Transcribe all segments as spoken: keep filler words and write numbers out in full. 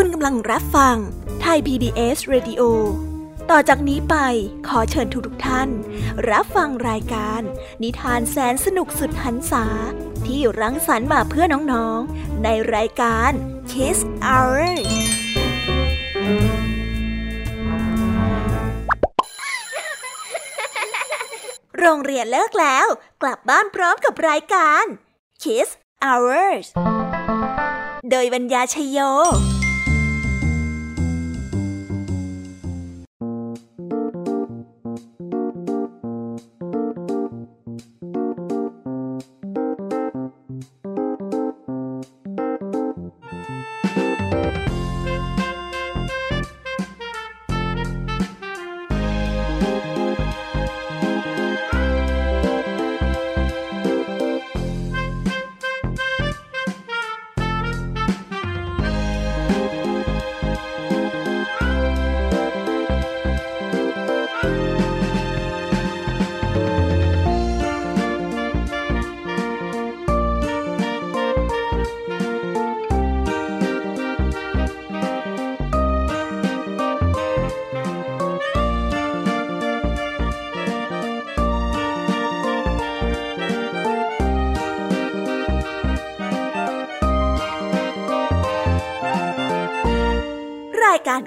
คุณกำลังรับฟังไทย พี บี เอส Radio ต่อจากนี้ไปขอเชิญทุกท่านรับฟังรายการนิทานแสนสนุกสุดหรรษาที่รังสรรค์มาเพื่อน้องๆในรายการ Kids Hourโรงเรียนเลิกแล้วกลับบ้านพร้อมกับรายการ Kids Hours โดยบรรยาชโยการ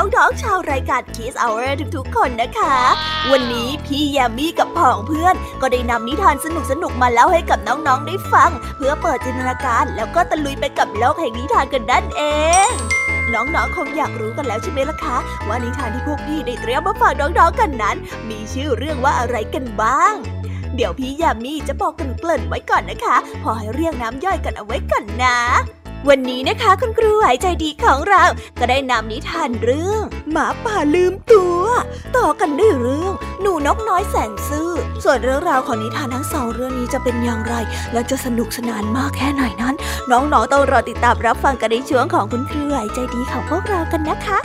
น้องๆชาวรายการ Kids Hour ทุกๆคนนะคะวันนี้พี่แยมมี่กับพ่องเพื่อนก็ได้นำนิทานสนุกๆมาเล่าให้กับน้องๆได้ฟังเพื่อเปิดจินตนาการแล้วก็ตะลุยไปกับโลกแห่งนิทานกันนั่นเองน้องๆคงอยากรู้กันแล้วใช่ไหมล่ะคะว่านิทานที่พวกพี่ได้เตรียมมาฝากน้องๆกันนั้นมีชื่อเรื่องว่าอะไรกันบ้างเดี๋ยวพี่แยมมี่จะบอกกันเกริ่นไว้ก่อนนะคะพอให้เรียกน้ำย่อยกันเอาไว้ก่อนนะวันนี้นะคะคุณครูหายใจดีของเราก็ได้นำนิทานเรื่องหมาป่าลืมตัวต่อกันด้วยเรื่องหนูนกน้อยแสนซื่อส่วนเรื่องราวของนิทานทั้งสองเรื่องนี้จะเป็นอย่างไรและจะสนุกสนานมากแค่ไหนนั้นน้องๆต้องรอติดตามรับฟังกันในช่วงของคุณครูหายใจดีของพวกเรากันนะคะ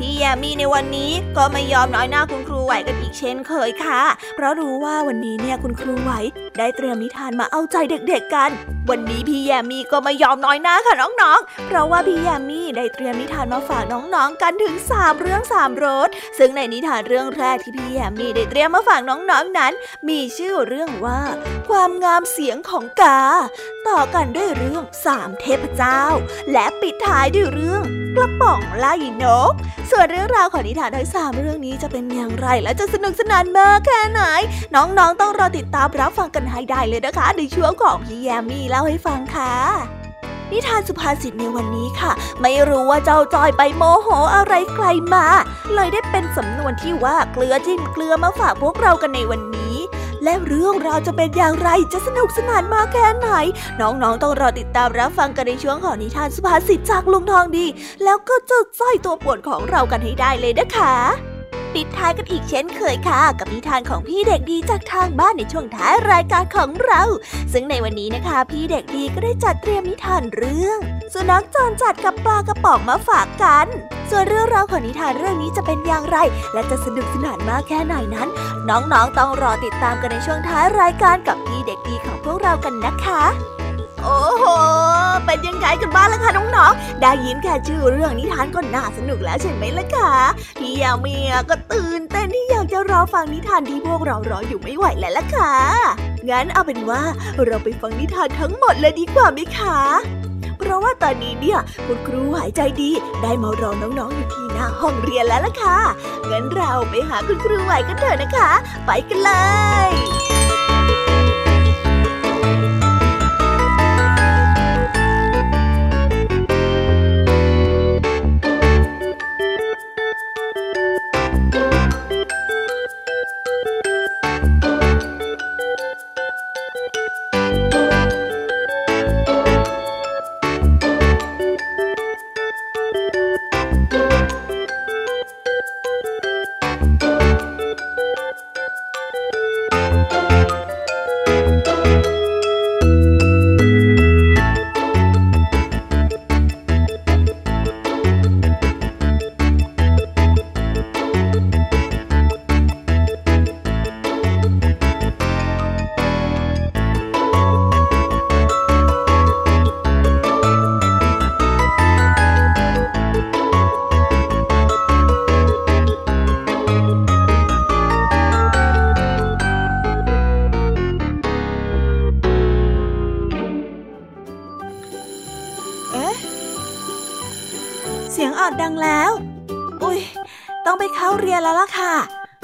พี่แยมมี่ในวันนี้ก็ไม่ยอมน้อยหน้าคุณครูไหวกันอีกเช่นเคยค่ะเพราะรู้ว่าวันนี้เนี่ยคุณครูไหวได้เตรียมนิทานมาเอาใจเด็กๆกันวันนี้พี่แยมมี่ก็ไม่ยอมน้อยหน้าค่ะน้องๆเพราะว่าพี่แยมมี่ได้เตรียมนิทานมาฝากน้องๆกันถึงสามเรื่องสามรสซึ่งในนิทานเรื่องแรกที่พี่แยมมี่ได้เตรียมมาฝากน้องๆ น, นั้นมีชื่อเรื่องว่าความงามเสียงของกาต่อกันด้วยเรื่องสามเทพเจ้าและปิดท้ายด้วยเรื่องกระป๋องไล่นกส่วนเรื่องราวของนิทานทั้งสามเรื่องนี้จะเป็นอย่างไรและจะสนุกสนานมากแค่ไหนน้องๆต้องรอติดตามรับฟังกันให้ได้เลยนะคะในช่วงของพี่แยมมี่เล่าให้ฟังค่ะนิทานสุภาษิตในวันนี้ค่ะไม่รู้ว่าเจ้าจอยไปโมโหอะไรใครมาเลยได้เป็นสำนวนที่ว่าเกลือจิ้มเกลือมาฝากพวกเรากันในวันนี้และเรื่องราวจะเป็นอย่างไรจะสนุกสนานมากแค่ไหนน้องๆต้องรอติดตามรับฟังกันในช่วงของนิทานสุภาษิตจากลุงทองดีแล้วก็เจ้าจ้อยตัวป่วนของเรากันให้ได้เลยนะคะปิดท้ายกันอีกเช่นเคยค่ะกับนิทานของพี่เด็กดีจากทางบ้านในช่วงท้ายรายการของเราซึ่งในวันนี้นะคะพี่เด็กดีก็ได้จัดเตรียมนิทานเรื่องสุนัขจรจัดกับปลากระป๋องมาฝากกันส่วนเรื่องราวของนิทานเรื่องนี้จะเป็นอย่างไรและจะสนุกสนานมากแค่ไหนนั้นน้องๆต้องรอติดตามกันในช่วงท้ายรายการกับพี่เด็กดีของพวกเรากันนะคะโอ้โหเป็นยังไงกันบ้างล่ะคะน้องๆได้ยินแค่ชื่อเรื่องนิทานก็น่าสนุกแล้วใช่ไหมล่ะคะพี่ยามีก็ตื่นเต้นที่อยากจะรอฟังนิทานที่พวกเรารออยู่ไม่ไหวแล้วล่ะค่ะงั้นเอาเป็นว่าเราไปฟังนิทานทั้งหมดเลยดีกว่าไหมคะ เพราะว่าตอนนี้เนี่ยคุณครูหายใจดีได้มารอน้องๆอยู่ที่หน้าห้องเรียนแล้วล่ะค่ะงั้นเราไปหาคุณครูไหวกันเถอะนะคะไปกันเลย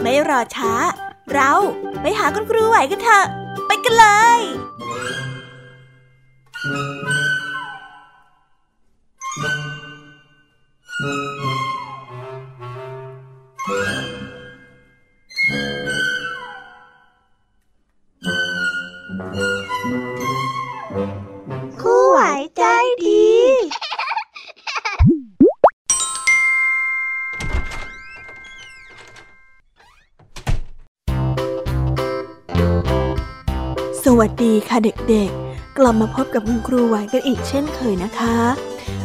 ไม่รอช้าเราไปหาคุณครูไหวกันเถอะไปกันเลยครูไหวใจดีสวัสดีค่ะเด็กๆกลับมาพบกับคุณครูไหวกันอีกเช่นเคยนะคะ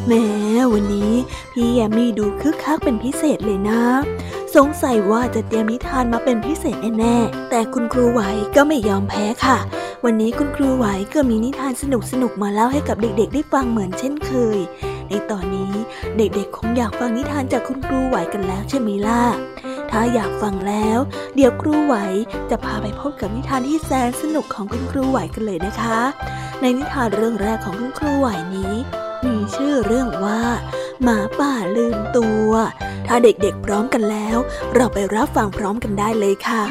แม้วันนี้พี่แยมมี่ดูคึกคักเป็นพิเศษเลยนะสงสัยว่าจะเตรียมนิทานมาเป็นพิเศษแน่ๆแต่คุณครูไหวก็ไม่ยอมแพ้ค่ะวันนี้คุณครูไหวก็มีนิทานสนุกๆมาเล่าให้กับเด็กๆได้ฟังเหมือนเช่นเคยในตอนนี้เด็กๆคงอยากฟังนิทานจากคุณครูไหวกันแล้วใช่ไหมล่ะถ้าอยากฟังแล้วเดี๋ยวครูไหวจะพาไปพบกับนิทานที่แสนสนุกของคุณครูไหวกันเลยนะคะในนิทานเรื่องแรกของคุณครูไหวนี้มีชื่อเรื่องว่าหมาป่าลืมตัวถ้าเด็กๆพร้อมกันแล้วเราไปรับฟังพร้อมกันได้เลยค่ะ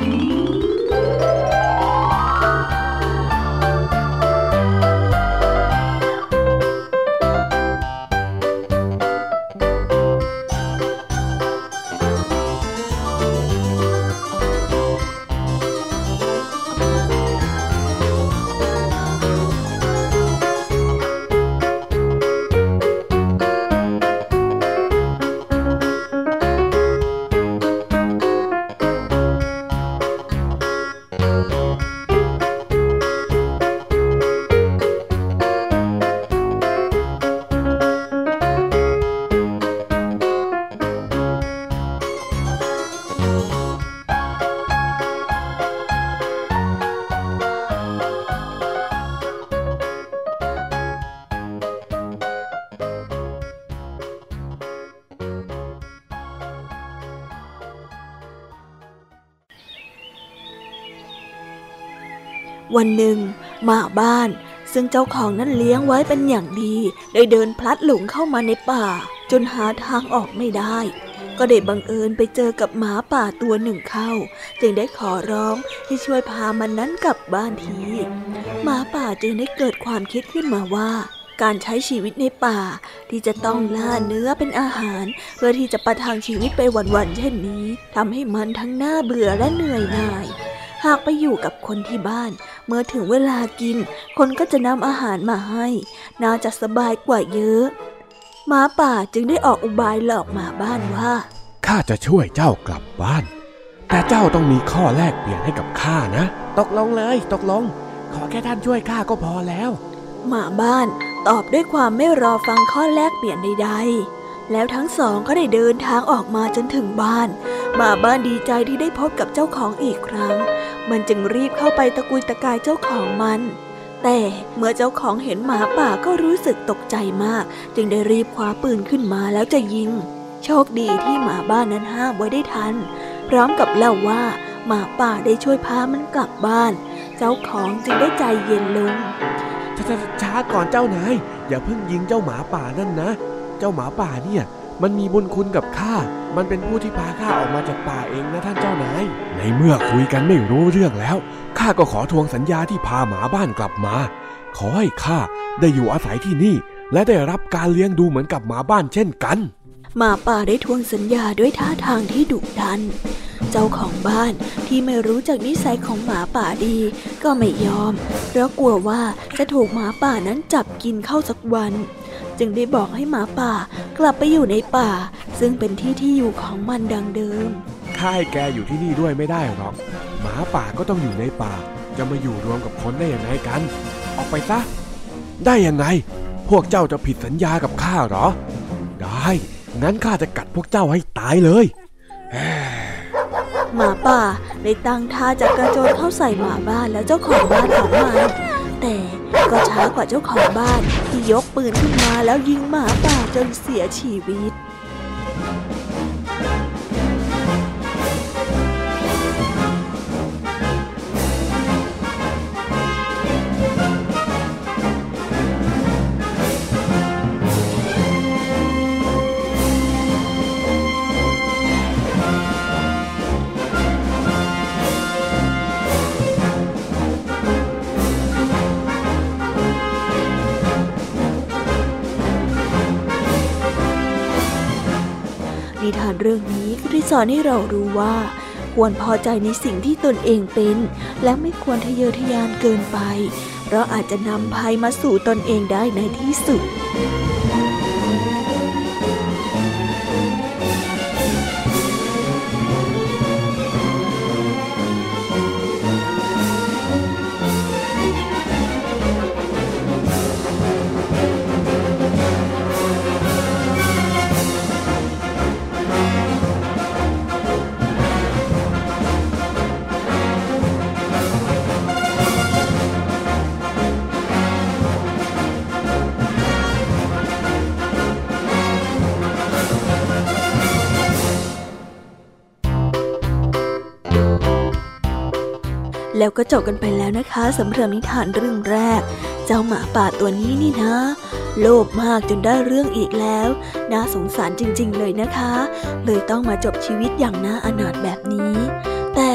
วันหนึ่งหมาบ้านซึ่งเจ้าของนั้นเลี้ยงไว้เป็นอย่างดีได้เดินพลัดหลงเข้ามาในป่าจนหาทางออกไม่ได้ก็ได้บังเอิญไปเจอกับหมาป่าตัวหนึ่งเข้าจึงได้ขอร้องให้ช่วยพามันนั้นกลับบ้านทีหมาป่าจึงได้เกิดความคิดขึ้นมาว่าการใช้ชีวิตในป่าที่จะต้องล่าเนื้อเป็นอาหารเพื่อที่จะประทังชีวิตไปวันๆเช่นนี้ทำให้มันทั้งน่าเบื่อและเหนื่อยหน่ายหากไปอยู่กับคนที่บ้านเมื่อถึงเวลากินคนก็จะนำอาหารมาให้น่าจะสบายกว่าเยอะหมาป่าจึงได้ออกอุบายหลอกหมาบ้านว่าข้าจะช่วยเจ้ากลับบ้านแต่เจ้าต้องมีข้อแลกเปลี่ยนให้กับข้านะตกลงเลยตกลงขอแค่ท่านช่วยข้าก็พอแล้วหมาบ้านตอบด้วยความไม่รอฟังข้อแลกเปลี่ยนใดๆแล้วทั้งสองก็ได้เดินทางออกมาจนถึงบ้านหมาบ้านดีใจที่ได้พบกับเจ้าของอีกครั้งมันจึงรีบเข้าไปตะกุยตะกายเจ้าของมันแต่เมื่อเจ้าของเห็นหมาป่าก็รู้สึกตกใจมากจึงได้รีบคว้าปืนขึ้นมาแล้วจะยิงโชคดีที่หมาบ้านนั้นห้ามไว้ได้ทันพร้อมกับเล่าว่าหมาป่าได้ช่วยพามันกลับบ้านเจ้าของจึงได้ใจเย็นลง ช้าก่อนเจ้านายอย่าเพิ่งยิงเจ้าหมาป่านั่นนะเจ้าหมาป่าเนี่ยมันมีบุญคุณกับข้ามันเป็นผู้ที่พาข้าออกมาจากป่าเองนะท่านเจ้านายในเมื่อคุยกันไม่รู้เรื่องแล้วข้าก็ขอทวงสัญญาที่พาหมาบ้านกลับมาขอให้ข้าได้อยู่อาศัยที่นี่และได้รับการเลี้ยงดูเหมือนกับหมาบ้านเช่นกันหมาป่าได้ทวงสัญญาด้วยท่าทางที่ดุดันเจ้าของบ้านที่ไม่รู้จักนิสัยของหมาป่าดีก็ไม่ยอมเพราะกลัวว่าจะถูกหมาป่านั้นจับกินเข้าสักวันจึงได้บอกให้หมาป่ากลับไปอยู่ในป่าซึ่งเป็นที่ที่อยู่ของมันดังเดิมข้าให้แกอยู่ที่นี่ด้วยไม่ได้หรอกหมาป่าก็ต้องอยู่ในป่าจะมาอยู่รวมกับคนได้อย่างไรกันออกไปซะได้ยังไงพวกเจ้าจะผิดสัญญากับข้าหรอได้งั้นข้าจะกัดพวกเจ้าให้ตายเลยหมาป่าได้ตั้งท่าจะกระโจนเข้าใส่หมาบ้านและเจ้าของบ้านของมันแต่ก็ช้ากว่าเจ้าของบ้านที่ยกปืนขึ้นมาแล้วยิงหมาป่าจนเสียชีวิตนิทานเรื่องนี้ก็ได้สอนให้เรารู้ว่าควรพอใจในสิ่งที่ตนเองเป็นและไม่ควรทะเยอทะยานเกินไปเพราะอาจจะนำภัยมาสู่ตนเองได้ในที่สุดแล้วก็จบกันไปแล้วนะคะสำหรับนิทานเรื่องแรกเจ้าหมาป่าตัวนี้นี่นะโลภมากจนได้เรื่องอีกแล้วน่าสงสารจริงๆเลยนะคะเลยต้องมาจบชีวิตอย่างน่าอนาถแบบนี้แต่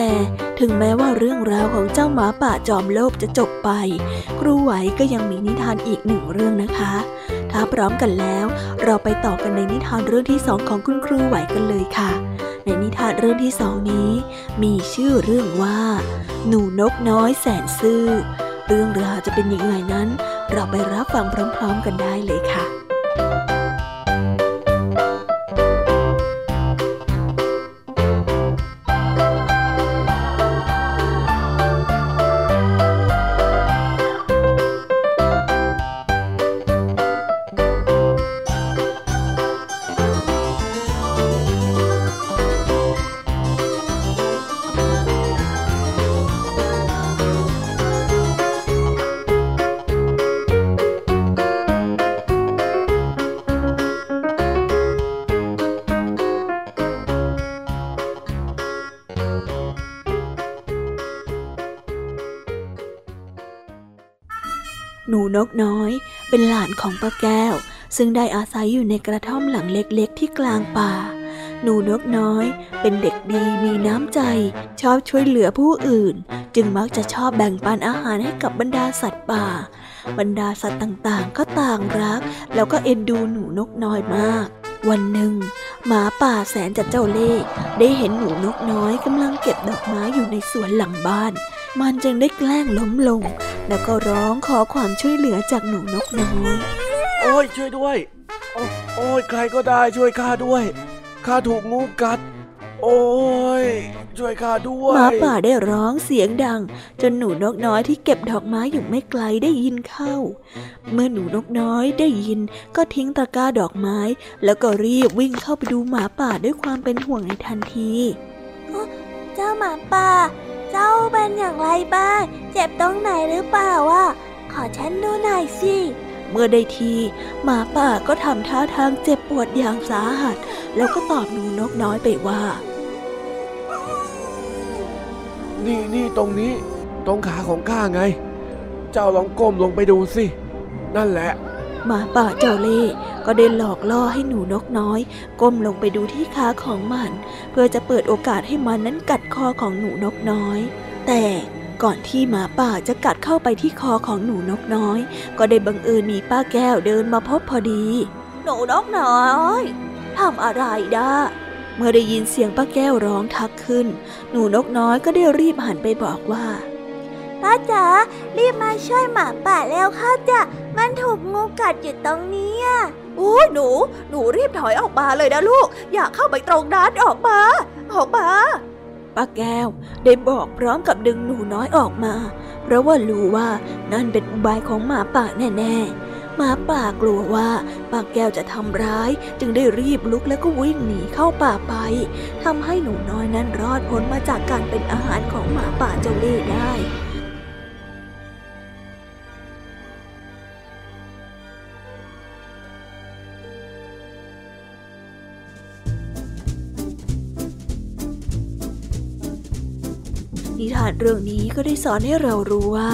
ถึงแม้ว่าเรื่องราวของเจ้าหมาป่าจอมโลภจะจบไปครูไหวก็ยังมีนิทานอีกหนึ่งเรื่องนะคะถ้าพร้อมกันแล้วเราไปต่อกันในนิทานเรื่องที่สองของคุณครูไหวกันเลยค่ะในนิทานเรื่องที่สองนี้มีชื่อเรื่องว่าหนูนกน้อยแสนซื่อเรื่องราวจะเป็นยังไงนั้นเราไปรับฟังพร้อมๆกันได้เลยค่ะหนูนกน้อยเป็นหลานของป้าแก้วซึ่งได้อาศัยอยู่ในกระท่อมหลังเล็กๆที่กลางป่าหนูนกน้อยเป็นเด็กดีมีน้ำใจชอบช่วยเหลือผู้อื่นจึงมักจะชอบแบ่งปันอาหารให้กับบรรดาสัตว์ป่าบรรดาสัตว์ต่างๆก็ต่างรักแล้วก็เอ็นดูหนูนกน้อยมากวันหนึ่งหมาป่าแสนจะเจ้าเล่ห์ได้เห็นหนูนกน้อยกำลังเก็บดอกไม้อยู่ในสวนหลังบ้านมันจึงได้แกล้งล้มลงแล้วก็ร้องขอความช่วยเหลือจากหนูนกน้อยโอ้ยช่วยด้วยโอ้โอ้ยใครก็ได้ช่วยข้าด้วยข้าถูกงูกัดโอ้ยช่วยข้าด้วยหมาป่าได้ร้องเสียงดังจนหนูนกน้อยที่เก็บดอกไม้อยู่ไม่ไกลได้ยินเข้าเมื่อหนูนกน้อยได้ยินก็ทิ้งตะกร้าดอกไม้แล้วก็รีบวิ่งเข้าไปดูหมาป่าด้วยความเป็นห่วงในทันทีเจ้าหมาป่าเจ้าเป็นอย่างไรบ้างเจ็บตรงไหนหรือเปล่าวะขอฉันดูหน่อยสิเมื่อได้ทีหมาป่าก็ทำท่าทางเจ็บปวดอย่างสาหัสแล้วก็ตอบหนูนกน้อยไปว่านี่นี่ตรงนี้ตรงขาของข้าไง เจ้าลองก้มลงไปดูสินั่นแหละหมาป่าเจ้าเล่ห์ก็ได้หลอกล่อให้หนูนกน้อยก้มลงไปดูที่ขาของมันเพื่อจะเปิดโอกาสให้มันนั้นกัดคอของหนูนกน้อยแต่ก่อนที่หมาป่าจะกัดเข้าไปที่คอของหนูนกน้อยก็ได้บังเอิญมีป้าแก้วเดินมาพบพอดีหนูนกน้อยทำอะไรดะเมื่อได้ยินเสียงป้าแก้วร้องทักขึ้นหนูนกน้อยก็ได้รีบหันไปบอกว่าป้าจ๋ารีบมาช่วยหมาป่าแล้วค่ะจ้ะมันถูกงูกัดอยู่ตรงนี้โอ้ยหนูหนูรีบถอยออกมาเลยนะลูกอย่าเข้าไปตรงนั้นออกมาออกมาป้าแก้วได้บอกพร้อมกับดึงหนูน้อยออกมาเพราะว่ารู้ว่านั่นเป็นอุบายของหมาป่าแน่ๆหมาป่ากลัวว่าป้าแก้วจะทำร้ายจึงได้รีบลุกแล้วก็วิ่งหนีเข้าป่าไปทำให้หนูน้อยนั้นรอดพ้นมาจากการเป็นอาหารของหมาป่าเจ้าเล่ห์ได้นิทานเรื่องนี้ก็ได้สอนให้เรารู้ว่า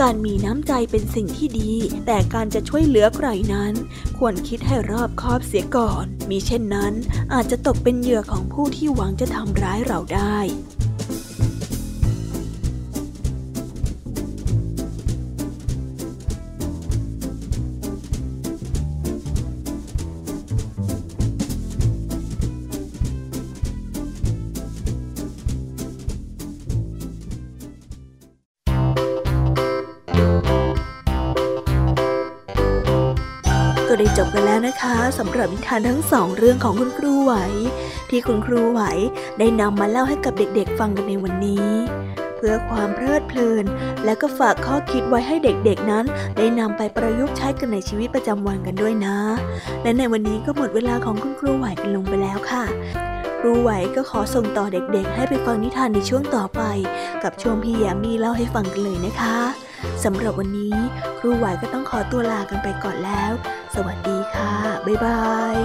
การมีน้ำใจเป็นสิ่งที่ดีแต่การจะช่วยเหลือใครนั้นควรคิดให้รอบคอบเสียก่อนมิเช่นนั้นอาจจะตกเป็นเหยื่อของผู้ที่หวังจะทำร้ายเราได้จบกันแล้วนะคะสำหรับนิทานทั้งสองเรื่องของคุณครูไหวที่คุณครูไหวได้นำมาเล่าให้กับเด็กๆฟังกันในวันนี้เพื่อความเพลิดเพลินและก็ฝากข้อคิดไว้ให้เด็กๆนั้นได้นำไปประยุกต์ใช้กันในชีวิตประจำวันกันด้วยนะและในวันนี้ก็หมดเวลาของคุณครูไหวกันลงไปแล้วค่ะครูไหวก็ขอส่งต่อเด็กๆให้ไปฟังนิทานในช่วงต่อไปกับช่วงพี่แยมมี่เล่าให้ฟังกันเลยนะคะสำหรับวันนี้ครูไหวก็ต้องขอตัวลากันไปก่อนแล้วสวัสดีค่ะบ๊ายบาย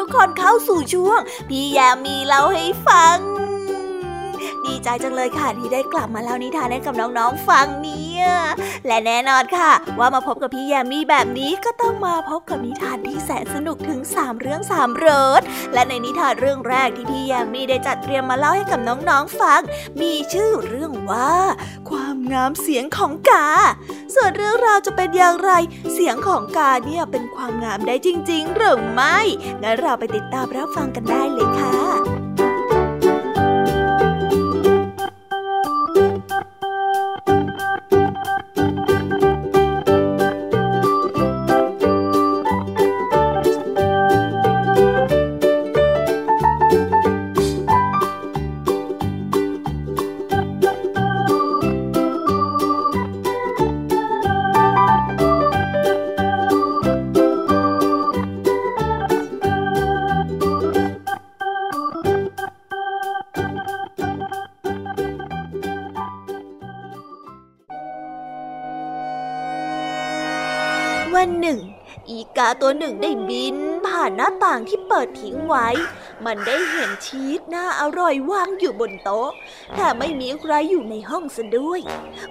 ทุกคนเข้าสู่ช่วงพี่แยมมีเล่าให้ฟังดีใจจังเลยค่ะที่ได้กลับมาเล่านิทานให้กับน้องๆฟังเนี่ยและแน่นอนค่ะว่ามาพบกับพี่แยมมีแบบนี้ก็ต้องมาพบกับนิทานที่แสนสนุกถึงสามเรื่องสามรสและในนิทานเรื่องแรกที่พี่แยมมีได้จัดเตรียมมาเล่าให้กับน้องๆฟังมีชื่อเรื่องว่าความงามเสียงของกาส่วนเรื่องราวจะเป็นอย่างไรเสียงของกาเนี่ยเป็นความงามได้จริงๆหรือไม่งั้นเราไปติดตามรับฟังกันได้เลยค่ะตัวหนึ่งได้บินผ่ ผ่านหน้าต่างที่เปิดทิ้งไว้มันได้เห็นชีสน่าอร่อยวางอยู่บนโต๊ะแต่ไม่มีใครอยู่ในห้องซะด้วย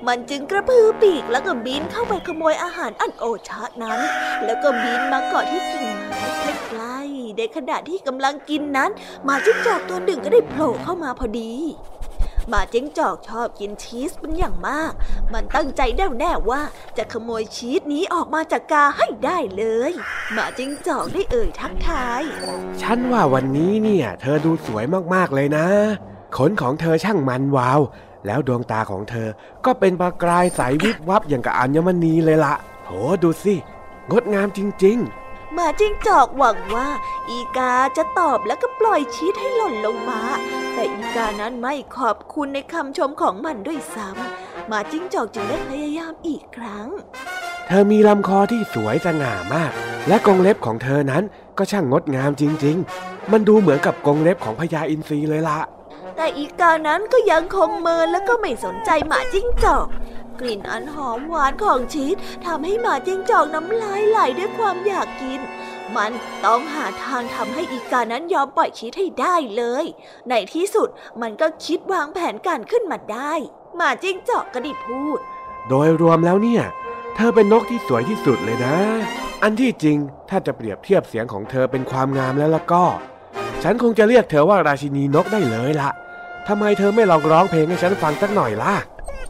มันจึงกระพือปีกแล้วก็บินเข้าไปขโมยอาหารอันโอชะนั้นแล้วก็บินมาเกาะที่กิ่งไม้ใกล้ๆในขณะที่กำลังกินนั้นหมาจิ้งจอกตัวหนึ่งก็ได้โผล่เข้ามาพอดีหมาจิ้งจอกชอบกินชีสเป็นอย่างมากมันตั้งใจแน่วแน่ว่าจะขโมยชีสนี้ออกมาจากกาให้ได้เลยหมาจิ้งจอกได้เอ่ยทักทายฉันว่าวันนี้เนี่ยเธอดูสวยมากๆเลยนะขนของเธอช่างมันวาวแล้วดวงตาของเธอก็เป็นประกายใสวิบวับอย่างกับอัญมณีเลยละโหดูสิงดงามจริงๆหมาจิ้งจอกหวังว่าอีกาจะตอบแล้วก็ปล่อยชีสให้หล่นลงมาแต่อีกานั้นไม่ขอบคุณในคำชมของมันด้วยซ้ำหมาจิ้งจอกจึงได้พยายามอีกครั้งเธอมีลำคอที่สวยสง่ามากและกรงเล็บของเธอนั้นก็ช่างงดงามจริงๆมันดูเหมือนกับกรงเล็บของพญาอินทรีเลยละแต่อีกานั้นก็ยังคงเมินแล้วก็ไม่สนใจหมาจิ้งจอกกลิ่นอันหอมหวานของชีสทำให้หมาจิ้งจอกน้ำลายไหลด้วยความอยากกินมันต้องหาทางทำให้อีกานั้นยอมปล่อยชีสให้ได้เลยในที่สุดมันก็คิดวางแผนการขึ้นมาได้หมาจิ้งจอกก็ได้พูดโดยรวมแล้วเนี่ยเธอเป็นนกที่สวยที่สุดเลยนะอันที่จริงถ้าจะเปรียบเทียบเสียงของเธอเป็นความงามแล้วล่ะก็ฉันคงจะเรียกเธอว่าราชินีนกได้เลยละทำไมเธอไม่ลองร้องเพลงให้ฉันฟังสักหน่อยล่ะ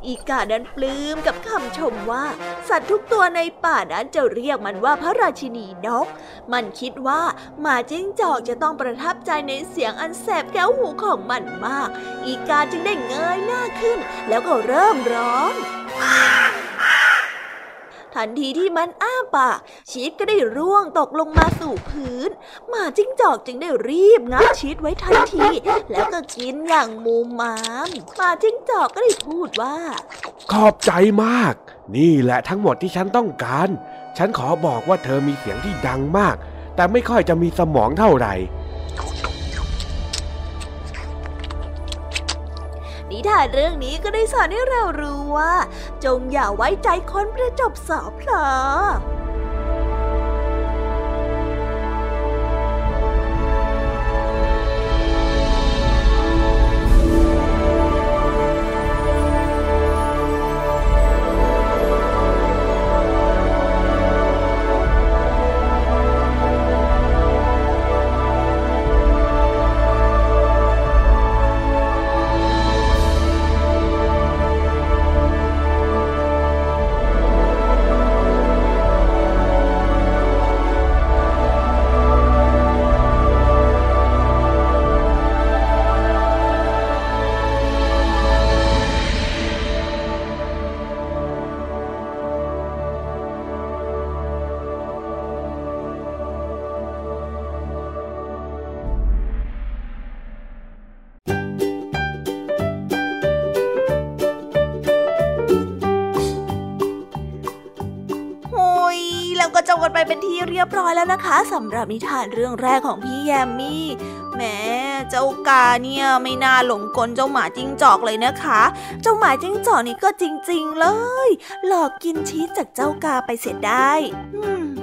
อีกาดันปลื้มกับคำชมว่าสัตว์ทุกตัวในป่านั้นจะเรียกมันว่าพระราชินีนกมันคิดว่าหมาจิ้งจอกจะต้องประทับใจในเสียงอันแสบแก้วหูของมันมากอีกาจึงได้เงยหน้าขึ้นแล้วก็เริ่มร้องทันทีที่มันอ้าปากชีสก็ได้ร่วงตกลงมาสู่พื้นหมาจิ้งจอกจึงได้รีบงับชีสไว้ทันทีแล้วก็กินอย่างมูมามหมาจิ้งจอกก็ได้พูดว่าขอบใจมากนี่แหละทั้งหมดที่ฉันต้องการฉันขอบอกว่าเธอมีเสียงที่ดังมากแต่ไม่ค่อยจะมีสมองเท่าไหร่นิทานเรื่องนี้ก็ได้สอนให้เรารู้ว่าจงอย่าไว้ใจคนประจบสอพลอเรียบร้อยแล้วนะคะสำหรับนิทานเรื่องแรกของพี่แยมมี่แหมเจ้ากาเนี่ยไม่น่าหลงกลเจ้าหมาจิ้งจอกเลยนะคะเจ้าหมาจิ้งจอกนี่ก็จริงๆเลยหลอกกินชีสจากเจ้ากาไปเสียได้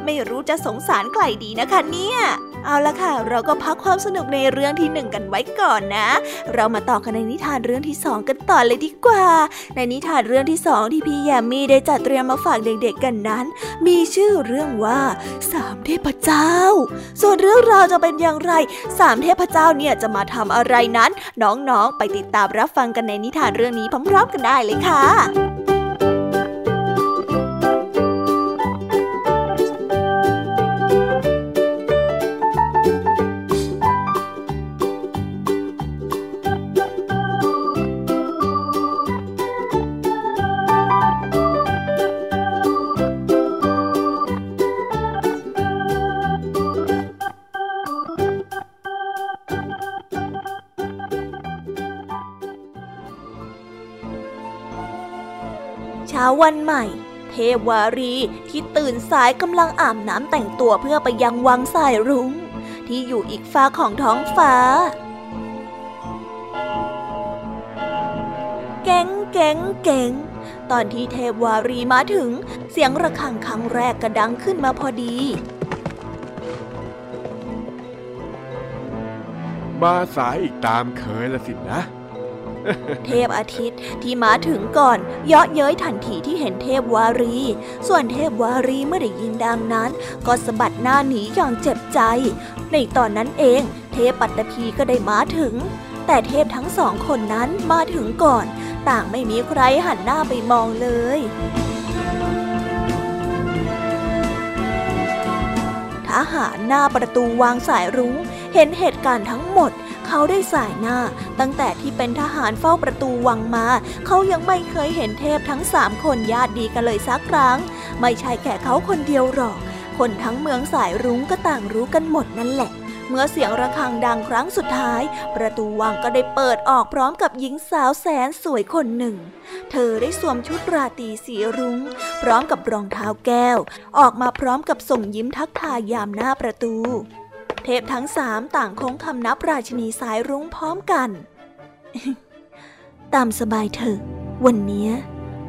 ไม่รู้จะสงสารใครดีนะคะเนี่ยเอาละค่ะเราก็พักความสนุกในเรื่องที่หนึ่งกันไว้ก่อนนะเรามาต่อกันในนิทานเรื่องที่สองกันต่อเลยดีกว่าในนิทานเรื่องที่สองที่พี่แยมมี่ได้จัดเตรียมมาฝากเด็กๆกันนั้นมีชื่อเรื่องว่าสามเทพเจ้าส่วนเรื่องราวจะเป็นอย่างไรสามเทพเจ้าเนี่ยจะมาทำอะไรนั้นน้องๆไปติดตามรับฟังกันในนิทานเรื่องนี้พร้อมๆกันได้เลยค่ะวันใหม่เทพวารีที่ตื่นสายกำลังอาบน้ำแต่งตัวเพื่อไปยังวังสายรุ้งที่อยู่อีกฟ้าของท้องฟ้าแก๊งแก๊งแก๊งตอนที่เทพวารีมาถึงเสียงระฆังครั้งแรกก็ดังขึ้นมาพอดี มาสายอีกตามเคยละสินะเทพอาทิตย์ที่มาถึงก่อนเยาะเย้ยทันทีที่เห็นเทพวารีส่วนเทพวารีเมื่อได้ยินดังนั้นก็สะบัดหน้าหนีอย่างเจ็บใจในตอนนั้นเองเทพปัตตภีก็ได้มาถึงแต่เทพทั้งสองคนนั้นมาถึงก่อนต่างไม่มีใครหันหน้าไปมองเลยทหารหน้าประตูวางสายรุ้งเห็นเหตุการณ์ทั้งหมดเขาได้สายหน้าตั้งแต่ที่เป็นทหารเฝ้าประตูวังมาเขายังไม่เคยเห็นเทพทั้งสามคนญาติดีกันเลยสักครั้งไม่ใช่แค่เขาคนเดียวหรอกคนทั้งเมืองสายรุ้งก็ต่างรู้กันหมดนั่นแหละเมื่อเสียงระฆังดังครั้งสุดท้ายประตูวังก็ได้เปิดออกพร้อมกับหญิงสาวแสนสวยคนหนึ่งเธอได้สวมชุดราตรีสีรุ้งพร้อมกับรองเท้าแก้วออกมาพร้อมกับส่งยิ้มทักทายยามหน้าประตูเทพทั้งสามต่างคงคำนับราชินีสายรุ้งพร้อมกัน ตามสบายเถอะวันนี้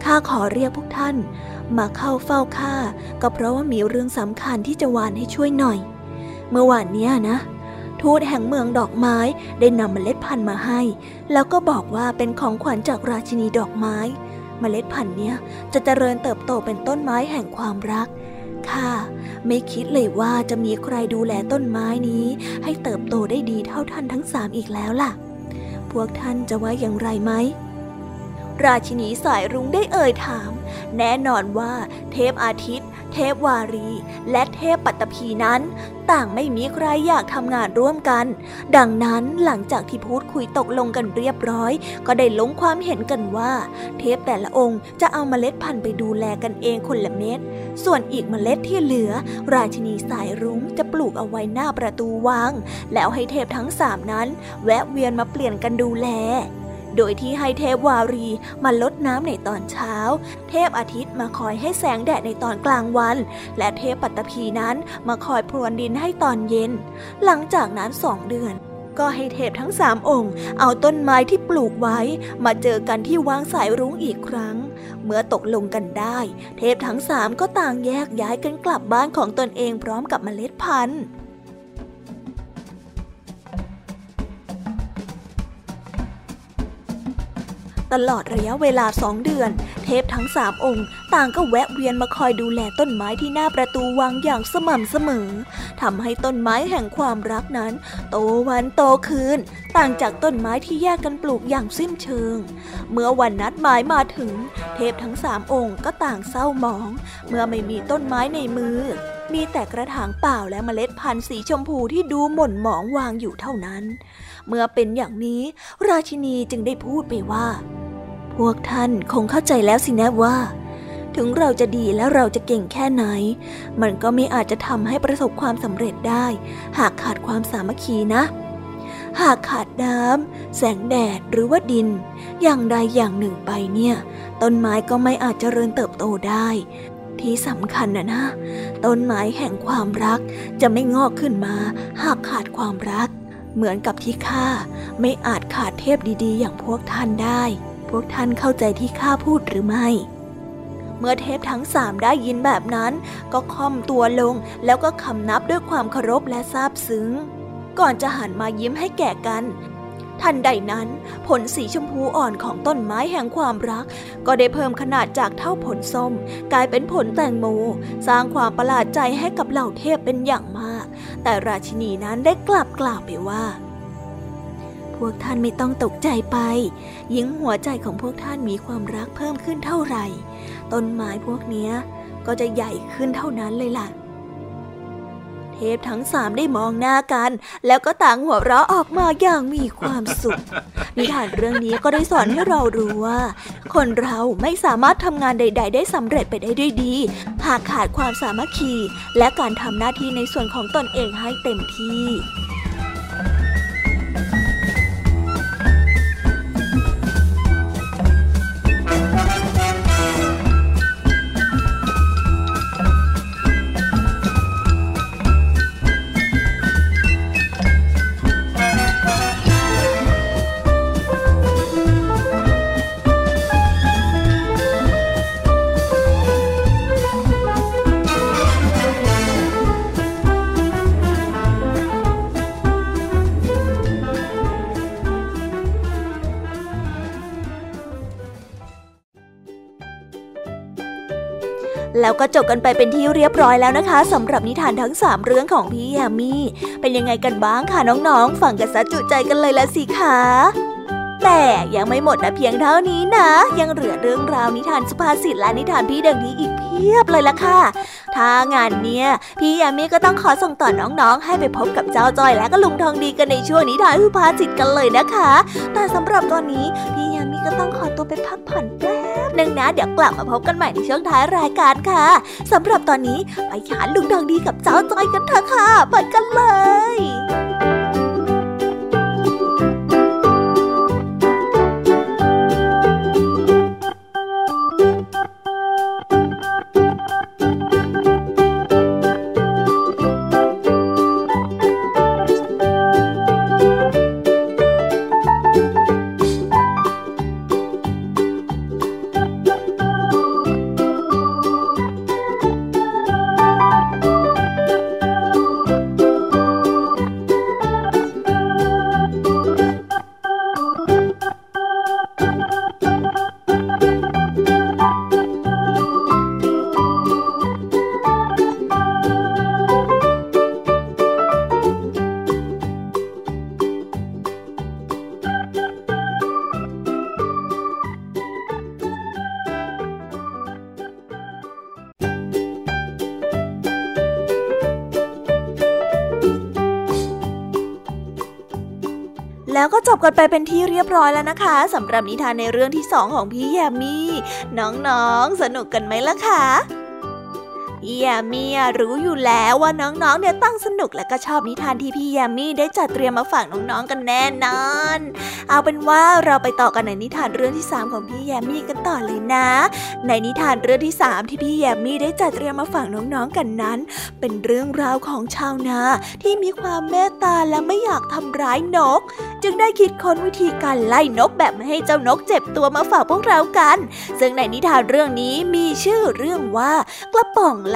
ข้าขอเรียกพวกท่านมาเข้าเฝ้าข้าก็เพราะว่ามีเรื่องสำคัญที่จะวานให้ช่วยหน่อยเมื่อวานเนี้ยนะทูตแห่งเมืองดอกไม้ได้นำเมล็ดพันธุ์มาให้แล้วก็บอกว่าเป็นของขวัญจากราชินีดอกไม้เมล็ดพันธุ์เนี้ยจะเจริญเติบโตเป็นต้นไม้แห่งความรักข้าไม่คิดเลยว่าจะมีใครดูแลต้นไม้นี้ให้เติบโตได้ดีเท่าท่านทั้งสามอีกแล้วล่ะพวกท่านจะว่าอย่างไรไหมราชินีสายรุ้งได้เอ่ยถามแน่นอนว่าเทพอาทิตย์เทพวารีและเทพปัตตภีนั้นต่างไม่มีใครอยากทำงานร่วมกันดังนั้นหลังจากที่พูดคุยตกลงกันเรียบร้อยก็ได้ลงความเห็นกันว่าเทพแต่ละองค์จะเอาเมล็ดพันธุ์ไปดูแลกันเองคนละเม็ดส่วนอีกเมล็ดที่เหลือราชินีสายรุ้งจะปลูกเอาไว้หน้าประตูวังแล้วให้เทพทั้งสามนั้นแวะเวียนมาเปลี่ยนกันดูแลโดยที่ให้เทพวารีมาลดน้ำในตอนเช้าเทพอาทิตย์มาคอยให้แสงแดดในตอนกลางวันและเทพปัตตภีนั้นมาคอยพรวนดินให้ตอนเย็นหลังจากนั้นสองเดือนก็ให้เทพทั้งสามองค์เอาต้นไม้ที่ปลูกไว้มาเจอกันที่วางสายรุ้งอีกครั้งเมื่อตกลงกันได้เทพทั้งสามก็ต่างแยกย้ายกันกลับบ้านของตนเองพร้อมกับเมล็ดพันธุ์ตลอดระยะเวลาสองเดือนเทพทั้งสามองค์ต่างก็แวะเวียนมาคอยดูแลต้นไม้ที่หน้าประตูวังอย่างสม่ำเสมอทำให้ต้นไม้แห่งความรักนั้นโตวันโตคืนต่างจากต้นไม้ที่แยกกันปลูกอย่างสิ้นเชิงเมื่อวันนัดหมายมาถึงเทพทั้งสามองค์ก็ต่างเศร้าหมองเมื่อไม่มีต้นไม้ในมือมีแต่กระถางเปล่าและเมล็ดพันธุ์สีชมพูที่ดูหม่นหมองวางอยู่เท่านั้นเมื่อเป็นอย่างนี้ราชินีจึงได้พูดไปว่าพวกท่านคงเข้าใจแล้วสินะว่าถึงเราจะดีและเราจะเก่งแค่ไหนมันก็ไม่อาจจะทำให้ประสบความสำเร็จได้หากขาดความสามัคคีนะหากขาดน้ำแสงแดดหรือว่าดินอย่างใดอย่างหนึ่งไปเนี่ยต้นไม้ก็ไม่อาจเจริญเติบโตได้ที่สำคัญนะนะต้นไม้แห่งความรักจะไม่งอกขึ้นมาหากขาดความรักเหมือนกับที่ข้าไม่อาจขาดเทพดีๆอย่างพวกท่านได้พวกท่านเข้าใจที่ข้าพูดหรือไม่เมื่อเทพทั้งสามได้ยินแบบนั้นก็ค่อมตัวลงแล้วก็คำนับด้วยความเคารพและซาบซึ้งก่อนจะหันมายิ้มให้แก่กันทันใดนั้นผลสีชมพูอ่อนของต้นไม้แห่งความรักก็ได้เพิ่มขนาดจากเท่าผลส้มกลายเป็นผลแตงโมสร้างความประหลาดใจให้กับเหล่าเทพเป็นอย่างมากแต่ราชินีนั้นได้กลับกล่าวไปว่าพวกท่านไม่ต้องตกใจไปยิ่งหัวใจของพวกท่านมีความรักเพิ่มขึ้นเท่าไหร่ต้นไม้พวกเนี้ยก็จะใหญ่ขึ้นเท่านั้นเลยล่ะเทพทั้งสามได้มองหน้ากันแล้วก็ต่างหัวเราะออกมาอย่างมีความสุขนิทานเรื่องนี้ก็ได้สอนให้เรารู้ว่าคนเราไม่สามารถทำงานใดๆได้สำเร็จไปได้ด้วยดีหากขาดความสามัคคีและการทำหน้าที่ในส่วนของตนเองให้เต็มที่ แล้วก็จบกันไปเป็นที่เรียบร้อยแล้วนะคะสำหรับนิทานทั้งสามเรื่องของพี่ยามีเป็นยังไงกันบ้างคะน้องๆฟังกันซะจุใจกันเลยละสิคะแต่ยังไม่หมดนะเพียงเท่านี้นะยังเหลือเรื่องราวนิทานสุภาษิตและนิทานพี่เด็กดีอีกเพียบเลยล่ะค่ะถ้างานเนี้ยพี่ยามีก็ต้องขอส่งต่อน้องๆให้ไปพบกับเจ้าจ้อยและก็ลุงทองดีกันในช่วงนิทานสุภาษิตกันเลยนะคะแต่สำหรับตอนนี้พี่ยามีก็ต้องขอตัวไปพักผ่อนแป๊บนึงนะเดี๋ยวกลับมาพบกันใหม่ในช่วงท้ายรายการค่ะสำหรับตอนนี้ไปหาลุงทองดีกับเจ้าจ้อยกันเถอะค่ะไปกันเลยแล้วก็จบกันไปเป็นที่เรียบร้อยแล้วนะคะสำหรับนิทานในเรื่องที่สองของพี่แยมมี่น้องๆสนุกกันไหมล่ะคะพี่แยมมี่รู้อยู่แล้วว่าน้องๆเนี่ยต้องสนุกและก็ชอบนิทานที่พี่แยมมี่ได้จัดเตรียมมาฝากน้องๆกันแน่นอนเอาเป็นว่าเราไปต่อกันในนิทานเรื่องที่สามของพี่แยมมี่กันต่อเลยนะในนิทานเรื่องที่สามที่พี่แยมมี่ได้จัดเตรียมมาฝากน้องๆกันนั้นเป็นเรื่องราวของชาวนาที่มีความเมตตาและไม่อยากทำร้ายนกจึงได้คิดค้นวิธีการไล่นกแบบไม่ให้เจ้านกเจ็บตัวมาฝากพวกเรากันซึ่งในนิทานเรื่องนี้มีชื่อเรื่องว่ากระป๋องไ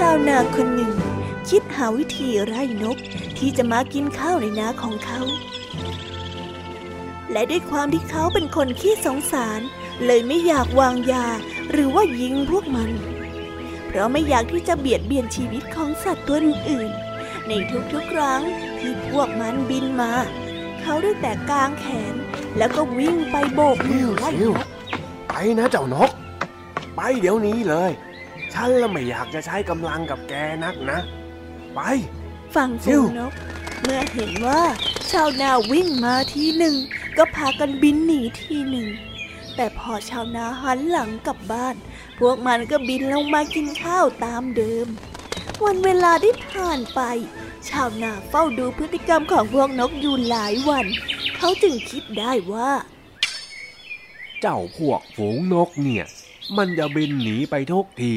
ชาวนาคนหนึ่งคิดหาวิธีไล่นกที่จะมากินข้าวในนาของเขาและด้วยความที่เขาเป็นคนขี้สงสารเลยไม่อยากวางยาหรือว่ายิงพวกมันเพราะไม่อยากที่จะเบียดเบียนชีวิตของสัตว์ตัวอื่นๆในทุกๆครั้งที่พวกมันบินมาเขาได้แต่กางแขนแล้วก็วิ่งไปโบกมือไล่นกไปนะเจ้านกไปเดี๋ยวนี้เลยฉันละไม่อยากจะใช้กำลังกับแกนักนะไปฟังฝูงนกเมื่อเห็นว่าชาวนาวิ่งมาทีหนึ่งก็พากันบินหนีทีหนึ่งแต่พอชาวนาหันหลังกลับบ้านพวกมันก็บินลงมากินข้าวตามเดิมวันเวลาได้ผ่านไปชาวนาเฝ้าดูพฤติกรรมของพวกนกอยู่หลายวันเขาจึงคิดได้ว่าเจ้าพวกฝูงนกเนี่ยมันจะบินหนีไปทุกที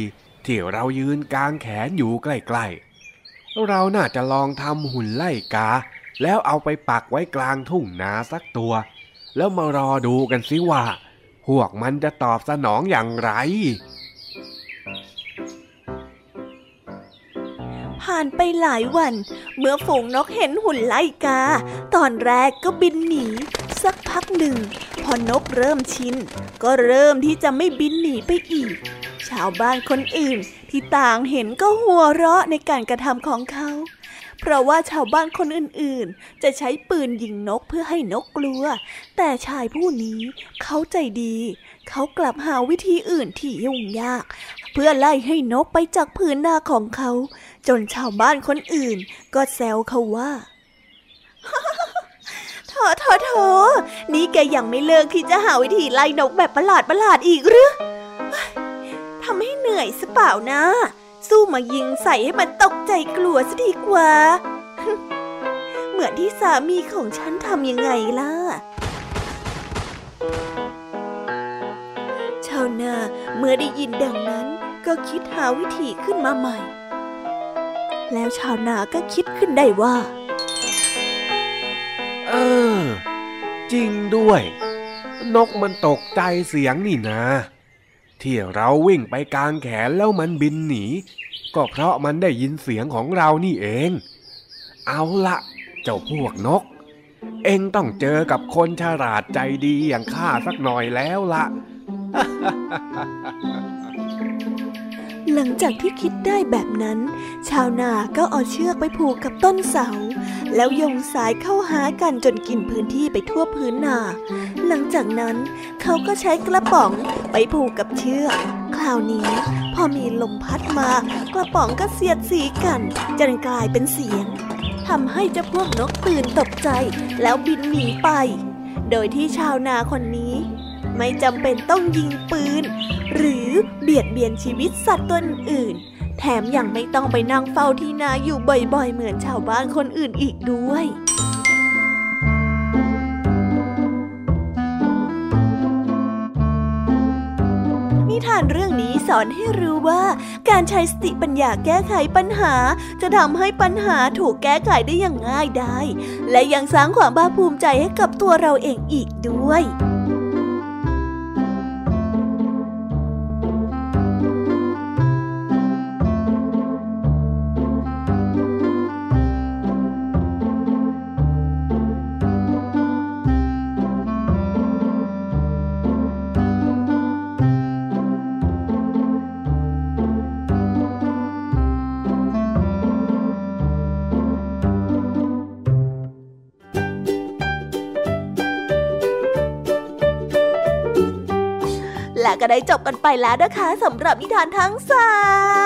ที่เรายืนกางแขนอยู่ใกล้ๆเราน่าจะลองทำหุ่นไล่กาแล้วเอาไปปักไว้กลางทุ่งนาสักตัวแล้วมารอดูกันสิว่าพวกมันจะตอบสนองอย่างไรผ่านไปหลายวันเมื่อฝูงนกเห็นหุ่นไล่กาตอนแรกก็บินหนีสักพักหนึ่งพอนกเริ่มชินก็เริ่มที่จะไม่บินหนีไปอีกชาวบ้านคนอื่นที่ต่างเห็นก็หัวเราะในการกระทำของเขาเพราะว่าชาวบ้านคนอื่นๆจะใช้ปืนยิงนกเพื่อให้นกกลัวแต่ชายผู้นี้เขาใจดีเขากลับหาวิธีอื่นที่ยุ่งยากเพื่อไล่ให้นกไปจากพื้นนาของเขาจนชาวบ้านคนอื่นก็แซวเขาว่าโถโถโถนี่แกยังไม่เลิกที่จะหาวิธีไล่นกแบบประหลาดประหลาดอีกหรือทำให้เหนื่อยซะเปล่านะสู้มายิงใส่ให้มันตกใจกลัวซะดีกว่าเหมือนที่สามีของฉันทำยังไงล่ะ ชาวนาเมื่อได้ยินดังนั้นก็คิดหาวิธีขึ้นมาใหม่แล้วชาวนาก็คิดขึ้นได้ว่าเออจริงด้วยนกมันตกใจเสียงนี่นะที่เราวิ่งไปกางแขนแล้วมันบินหนีก็เพราะมันได้ยินเสียงของเรานี่เองเอาละเจ้าพวกนกเอ็งต้องเจอกับคนฉลาดใจดีอย่างข้าสักหน่อยแล้วละหลังจากที่คิดได้แบบนั้นชาวนาก็เอาเชือกไปผูกกับต้นเสาแล้วโยงสายเข้าหากันจนกินพื้นที่ไปทั่วพื้นนาหลังจากนั้นเขาก็ใช้กระป๋องไปผูกกับเชือกคราวนี้พอมีลมพัดมากระป๋องก็เสียดสีกันจนกลายเป็นเสียงทำให้เจ้าพวกนกตื่นตกใจแล้วบินหนีไปโดยที่ชาวนาคนนี้ไม่จำเป็นต้องยิงปืนหรือเบียดเบียนชีวิตสัตว์ตัวอื่นแถมยังไม่ต้องไปนั่งเฝ้าที่นาอยู่บ่อยๆเหมือนชาวบ้านคนอื่นอีกด้วยนิทานเรื่องนี้สอนให้รู้ว่าการใช้สติปัญญาแก้ไขปัญหาจะทำให้ปัญหาถูกแก้ไขได้อย่างง่ายดายและยังสร้างความภาคภูมิใจให้กับตัวเราเองอีกด้วยก็ได้จบกันไปแล้วนะคะสำหรับนิทานทั้งสา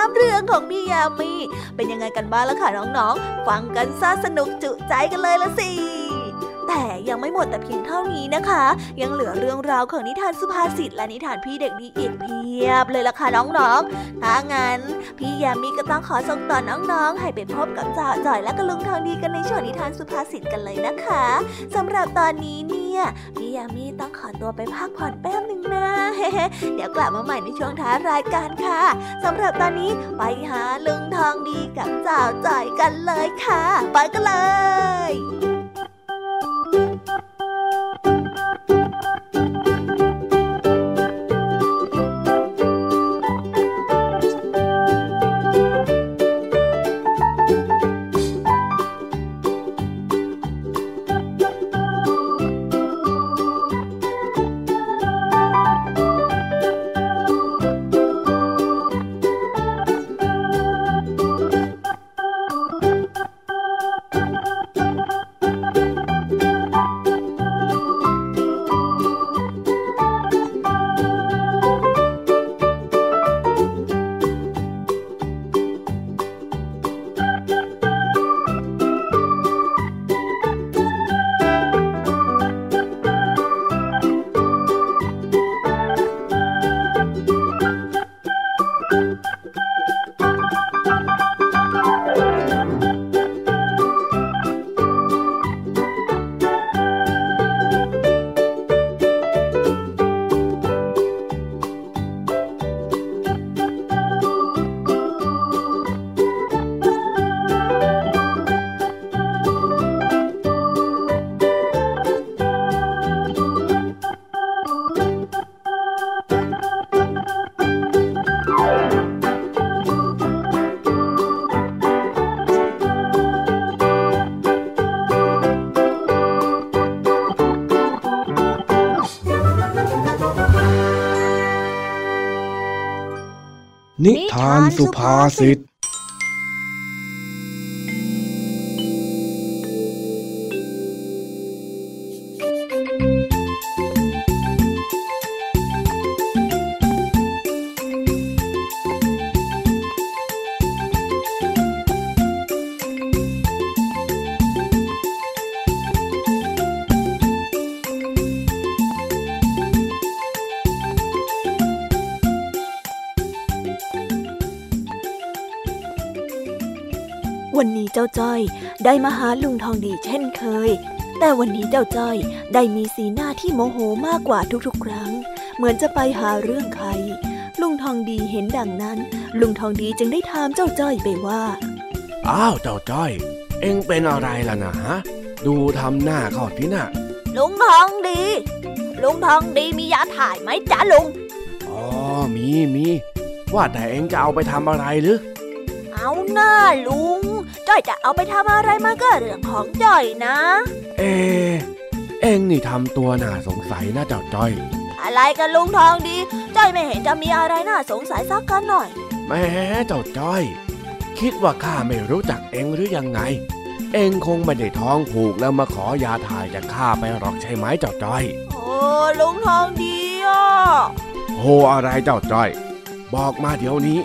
มเรื่องของพี่ยามีเป็นยังไงกันบ้างล่ะค่ะน้องๆฟังกันซะสนุกจุใจกันเลยละสิแต่ยังไม่หมดแต่เพียงเท่านี้นะคะยังเหลือเรื่องราวของนิทานสุภาษิตและนิทานพี่เด็กดีอีกเพียบเลยล่ะค่ะน้องๆถ้างั้นพี่ยามีก็ต้องขอส่งต่อน้องๆให้ไปพบกับจ่าจ่อยและก็ลุงทองดีกันในช่วงนิทานสุภาษิตกันเลยนะคะสำหรับตอนนี้เนี่ยพี่ยามีต้องขอตัวไปพักผ่อนแป๊บนึงนะเฮ้เดี๋ยวกลับมาใหม่ในช่วงท้ายรายการค่ะสำหรับตอนนี้ไปหาลุงทองดีกับจ่าจ่อยกันเลยค่ะไปกันเลยนิทานสุภาษิตวันนี้เจ้าจ้อยได้มาหาลุงทองดีเช่นเคย แต่วันนี้เจ้าจ้อยได้มีสีหน้าที่โมโหมากกว่าทุกๆครั้งเหมือนจะไปหาเรื่องใครลุงทองดีเห็นดังนั้นลุงทองดีจึงได้ถามเจ้าจ้อยไปว่าอ้าวเจ้าจ้อยเอ็งเป็นอะไรล่ะนะฮะดูทำหน้าเขาสินะลุงทองดีลุงทองดีมียาถ่ายไหมจ๊ะลุงอ๋อมีมีว่าแต่เอ็งจะเอาไปทำอะไรหรือเอาหน้าลุงจ้อยจะเอาไปทำอะไรมาก็เรื่องของจ้อยนะเอเอ็งนี่ทำตัวน่าสงสัยนะเจ้าจ้อยอะไรกันลุงทองดีจ้อยไม่เห็นจะมีอะไรน่าสงสัยสักกันหน่อยแหมเจ้าจ้อยคิดว่าข้าไม่รู้จักเอ็งหรือยังไงเอ็งคงไม่ได้ท้องผูกแล้วมาขอยาถ่ายจากข้าไปหรอกใช่ไหมเจ้าจ้อยโอ้ลุงทองดีอ่ะโหอะไรเจ้าจ้อยบอกมาเดี๋ยวนี้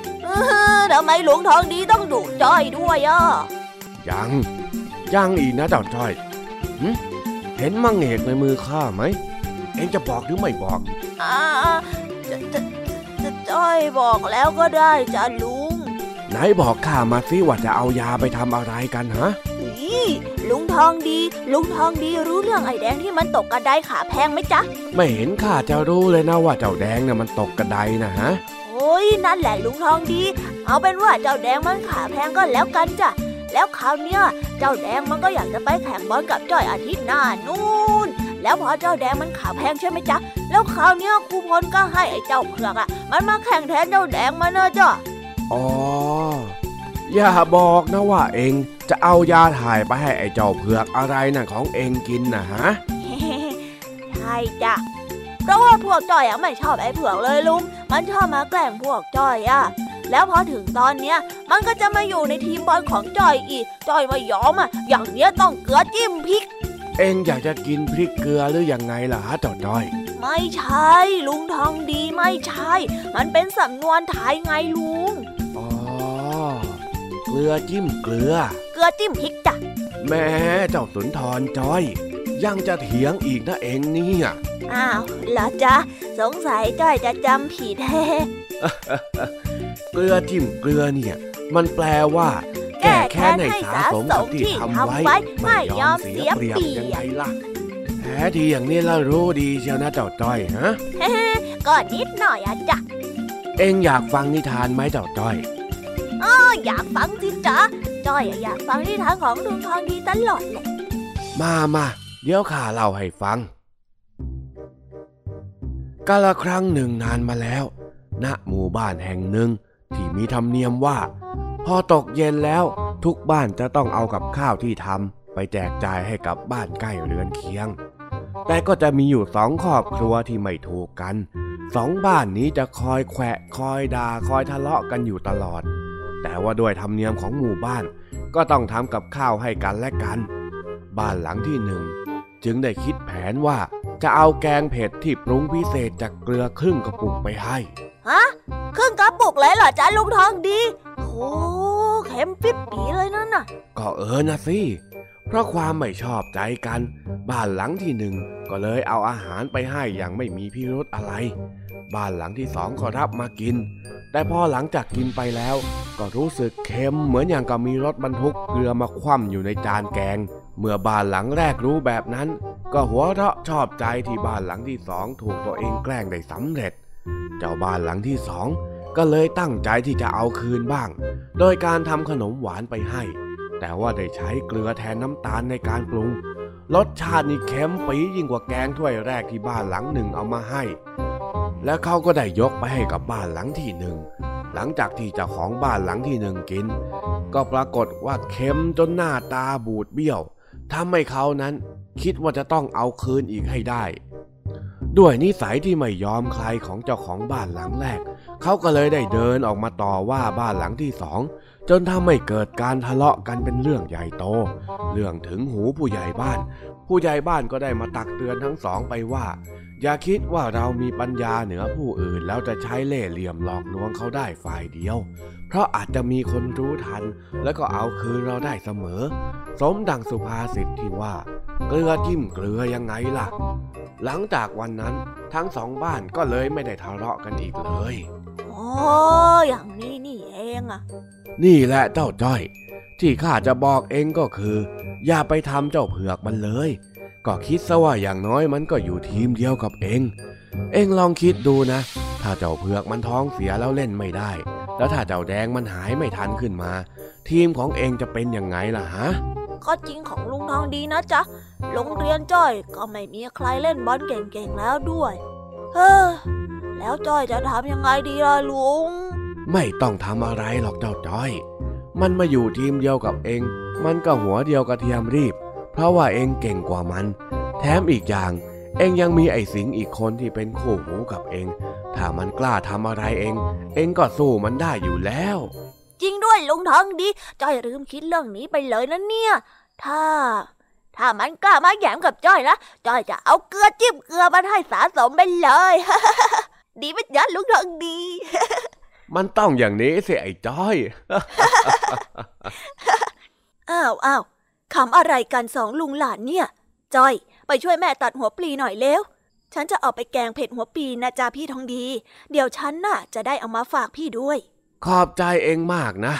ทำไมหลวงทองดีต้องดุจ้อยด้วยอ่ะยังยังอีกนะเจ้าจ้อยเห็นมังเอกในมือข้าไหมเอ็งจะบอกหรือไม่บอกอ่าจะจะจะจ้อยบอกแล้วก็ได้จ้ะลุงไหนบอกข้ามาสิว่าจะเอายาไปทำอะไรกันฮะนี่ลุงทองดีลุงทองดีรู้เรื่องไอ้แดงที่มันตกกระไดขาแพงไหมจ๊ะไม่เห็นข้าจะรู้เลยนะว่าเจ้าแดงเนี่ยมันตกกระไดนะฮะนั่นแหละลุงทองดีเอาเป็นว่าเจ้าแดงมันขาแพงก็แล้วกันจ้ะแล้วคราวเนี้ยเจ้าแดงมันก็อยากจะไปแข่งบอลกับจ้อยอาทิตย์หน้านู่นแล้วพอเจ้าแดงมันขาแพงใช่ไหมจ๊ะแล้วคราวเนี้ยครูพลก็ให้ไอ้เจ้าเผือกอ่ะมันมาแข่งแทนเจ้าแดงมันนะจ้ะอ๋ออย่าบอกนะว่าเองจะเอายาถ่ายไปให้ไอ้เจ้าเผือกอะไรน่ะของเองกินนะฮะใช่จ้ะเพราะว่าพวกจ้อยอะไม่ชอบไอ้เผือกเลยลุงมันชอบมาแกล้งพวกจ้อยอะแล้วพอถึงตอนเนี้ยมันก็จะมาอยู่ในทีมบอลของจ้อยอีกจ้อยไม่ยอมอะอย่างเนี้ยต้องเกลือจิ้มพริกเอ็งอยากจะกินพริกเกลือหรือยังไงล่ะฮะจ้อยจ้อยไม่ใช่ลุงทองดีไม่ใช่มันเป็นสำนวนไทยไงลุงอ๋อเกลือจิ้มเกลือเกลือจิ้มพริกจ้ะแม่เจ้าสุนทรจ้อยยังจะเถียงอีกนะเอ็งเนี่ยอ้าวเหรอจ๊ะสงสัยจ้อยจะจำผิดแฮ่เกลือจิ้มเกลือเนี่ยมันแปลว่าแก่แค่ในสาสมที่ทำไว้ไม่ยอมเสียเปรียบยังไงล่ะแท้ดีอย่างนี้แล้วรู้ดีเชียวนะเจ้าจ้อยฮะก็นิดหน่อยอะจ๊ะเอ็งอยากฟังนิทานไหมเจ้าจ้อยอ๋ออยากฟังสิจ๊ะจ้อยอยากฟังนิทานของลุงทองดีตลอดแหละมามาเดี๋ยวข้าเล่าให้ฟังกาลครั้งหนึ่งนานมาแล้วณหมู่บ้านแห่งหนึ่งที่มีธรรมเนียมว่าพอตกเย็นแล้วทุกบ้านจะต้องเอากับข้าวที่ทำไปแจกจ่ายให้กับบ้านใกล้เรือนเคียงแต่ก็จะมีอยู่สองครอบครัวที่ไม่ถูกกันสองบ้านนี้จะคอยแขวะคอยด่าคอยทะเลาะกันอยู่ตลอดแต่ว่าด้วยธรรมเนียมของหมู่บ้านก็ต้องทำกับข้าวให้กันและกันบ้านหลังที่หนึ่งจึงได้คิดแผนว่าจะเอาแกงเผ็ดที่ปรุงพิเศษจากเกลือครึ่งกระปุกไปให้ฮะครึ่งกระปุกเลยเหรอจ๊ะลุงทองดีโอ้เค็มปิ๊บปีเลยนั่นน่ะก็เออนะสิเพราะความไม่ชอบใจกันบ้านหลังที่หนึ่งก็เลยเอาอาหารไปให้อย่างไม่มีพิรุธอะไรบ้านหลังที่สองก็รับมากินแต่พอหลังจากกินไปแล้วก็รู้สึกเค็มเหมือนอย่างกับมีรถบรรทุกเกลือมาคว่ำอยู่ในจานแกงเมื่อบ้านหลังแรกรู้แบบนั้นก็หัวเราะชอบใจที่บ้านหลังที่สองถูกตัวเองแกล้งได้สำเร็จเจ้าบ้านหลังที่สองก็เลยตั้งใจที่จะเอาคืนบ้างโดยการทำขนมหวานไปให้แต่ว่าได้ใช้เกลือแทนน้ำตาลในการปรุงรสชาตินี่เค็มปี๊ยิ่งกว่าแกงถ้วยแรกที่บ้านหลังหนึ่งเอามาให้และเขาก็ได้ยกไปให้กับบ้านหลังที่หนึ่งหลังจากที่เจ้าของบ้านหลังที่หนึ่งกินก็ปรากฏว่าเค็มจนหน้าตาบูดเบี้ยวทำให้เขานั้นคิดว่าจะต้องเอาคืนอีกให้ได้ด้วยนิสัยที่ไม่ยอมใครของเจ้าของบ้านหลังแรกเขาก็เลยได้เดินออกมาต่อว่าบ้านหลังที่สองจนทำให้เกิดการทะเลาะกันเป็นเรื่องใหญ่โตเรื่องถึงหูผู้ใหญ่บ้านผู้ใหญ่บ้านก็ได้มาตักเตือนทั้งสองไปว่าอย่าคิดว่าเรามีปัญญาเหนือผู้อื่นแล้วจะใช้เล่ห์เหลี่ยมหลอกลวงเขาได้ฝ่ายเดียวเพราะอาจจะมีคนรู้ทันแล้วก็เอาคืนเราได้เสมอสมดังสุภาษิตที่ว่าเกลือจิ้มเกลือยังไงล่ะหลังจากวันนั้นทั้งสองบ้านก็เลยไม่ได้ทะเลาะกันอีกเลยอ๋ออย่างนี้นี่เองอะนี่แหละเจ้าจ้อยที่ข้าจะบอกเองก็คืออย่าไปทำเจ้าเผือกมันเลย ก็คิดซะว่าอย่างน้อยมันก็อยู่ทีมเดียวกับเองเองลองคิดดูนะถ้าเจ้าเผือกมันท้องเสียแล้วเล่นไม่ได้แล้วถ้าเจ้าแดงมันหายไม่ทันขึ้นมาทีมของเองจะเป็นยังไงล่ะฮะก็จริงของลุงทองดีนะจ๊ะโรงเรียนจ้อยก็ไม่มีใครเล่นบอลเก่งๆแล้วด้วยเฮ้อแล้วจ้อยจะทำยังไงดีล่ะลุงไม่ต้องทำอะไรหรอกเจ้าจ้อยมันมาอยู่ทีมเดียวกับเองมันก็หัวเดียวกระเทียมรีบเพราะว่าเองเก่งกว่ามันแถมอีกอย่างเองยังมีไอ้สิงห์อีกคนที่เป็นคู่หูกับเองถ้ามันกล้าทำอะไรเองเองก็สู้มันได้อยู่แล้วจริงด้วยลุงทองดีจ้อยลืมคิดเรื่องนี้ไปเลยนะเนี่ยถ้าถ้ามันกล้ามาแย่งกับจ้อยนะจ้อยจะเอาเกลือจิ้มเกลือมันให้สะสมไปเลย ดีไม่ยัดลุงทองดี มันต้องอย่างนี้สิไอ้จ้อย อ้าวอ้าวขำอะไรกันสองลุงหลานเนี่ยจ้อยไปช่วยแม่ตัดหัวปลีหน่อยเร็วฉันจะเอาไปแกงเผ็ดหัวปลีนะจ๊ะพี่ทองดีเดี๋ยวฉันน่ะจะได้เอามาฝากพี่ด้วยขอบใจเองมากนะ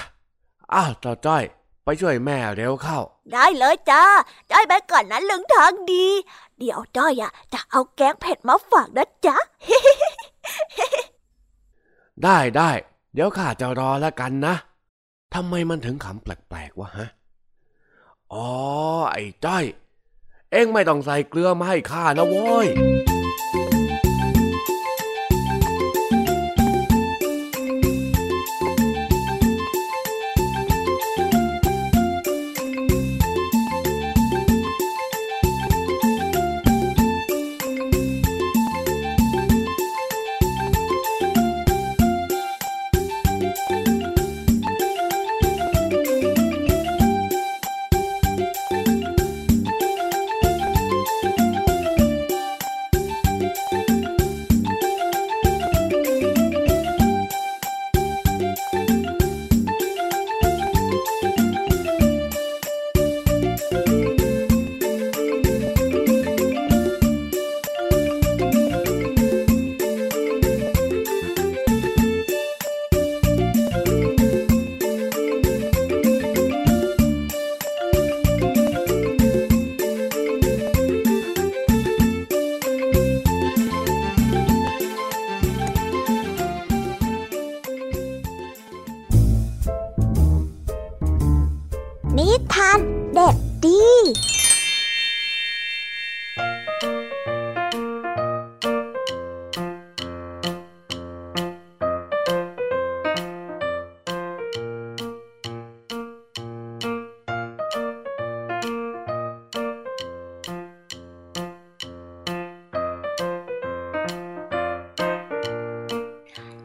อ้าวต่อจ้อยไปช่วยแม่เร็วเข้าได้เลยจ้าจ้อยไปก่อนนะลุงทองดีเดี๋ยวจ้อยอ่ะจะเอาแกงเผ็ดมาฝากนะจ๊ะ ได้ได้เดี๋ยวข้าจะรอแล้วกันนะทำไมมันถึงขำแปลกๆวะฮะอ๋อไอ้จ้อยเอ็งไม่ต้องใส่เกลือมาให้ข้านะโว้ยนิทานเด็กดี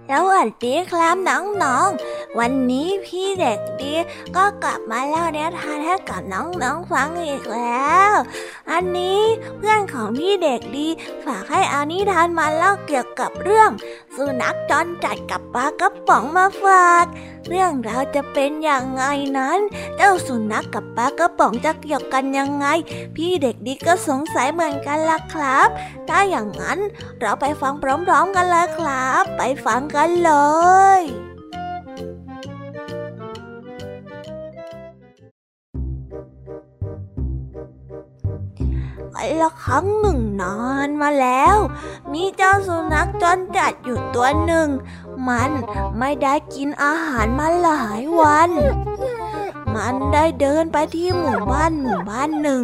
สวัสดีครับน้องๆวันนี้พี่เด็กดีก็กลับมาเล่านิทานให้กับน้องๆฟังอีกแล้วอันนี้เพื่อนของพี่เด็กดีฝากให้เอานิทานมาเล่าเกี่ยวกับเรื่องสุนัขจรจัดกับปลากระป๋องมาฝากเรื่องราวจะเป็นอย่างไรนั้นเจ้าสุนัขกับปลากระป๋องจะเกี่ยวกันยังไงพี่เด็กดีก็สงสัยเหมือนกันล่ะครับถ้าอย่างนั้นเราไปฟังพร้อมๆกันเลยครับไปฟังกันเลยวันละครั้งหนึ่งนานมาแล้วมีเจ้าสุนัขจรจัดอยู่ตัวหนึ่งมันไม่ได้กินอาหารมาหลายวันมันได้เดินไปที่หมู่บ้านหมู่บ้านหนึ่ง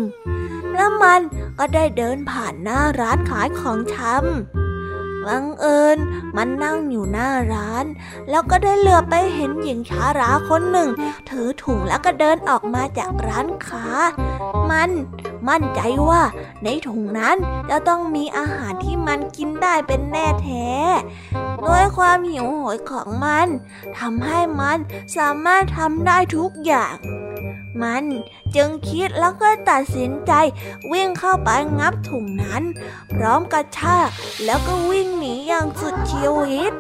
แล้วมันก็ได้เดินผ่านหน้าร้านขายของชำบังเอิญมันนั่งอยู่หน้าร้านแล้วก็ได้เหลือบไปเห็นหญิงชราคนหนึ่งถือถุงแล้วก็เดินออกมาจากร้านค้ามันมั่นใจว่าในถุงนั้นจะต้องมีอาหารที่มันกินได้เป็นแน่แท้ด้วยความหิวโหยของมันทำให้มันสามารถทำได้ทุกอย่างมันจึงคิดแล้วก็ตัดสินใจวิ่งเข้าไปงับถุงนั้นพร้อมกระชากแล้วก็วิ่งหนีอย่างสุดชีวิต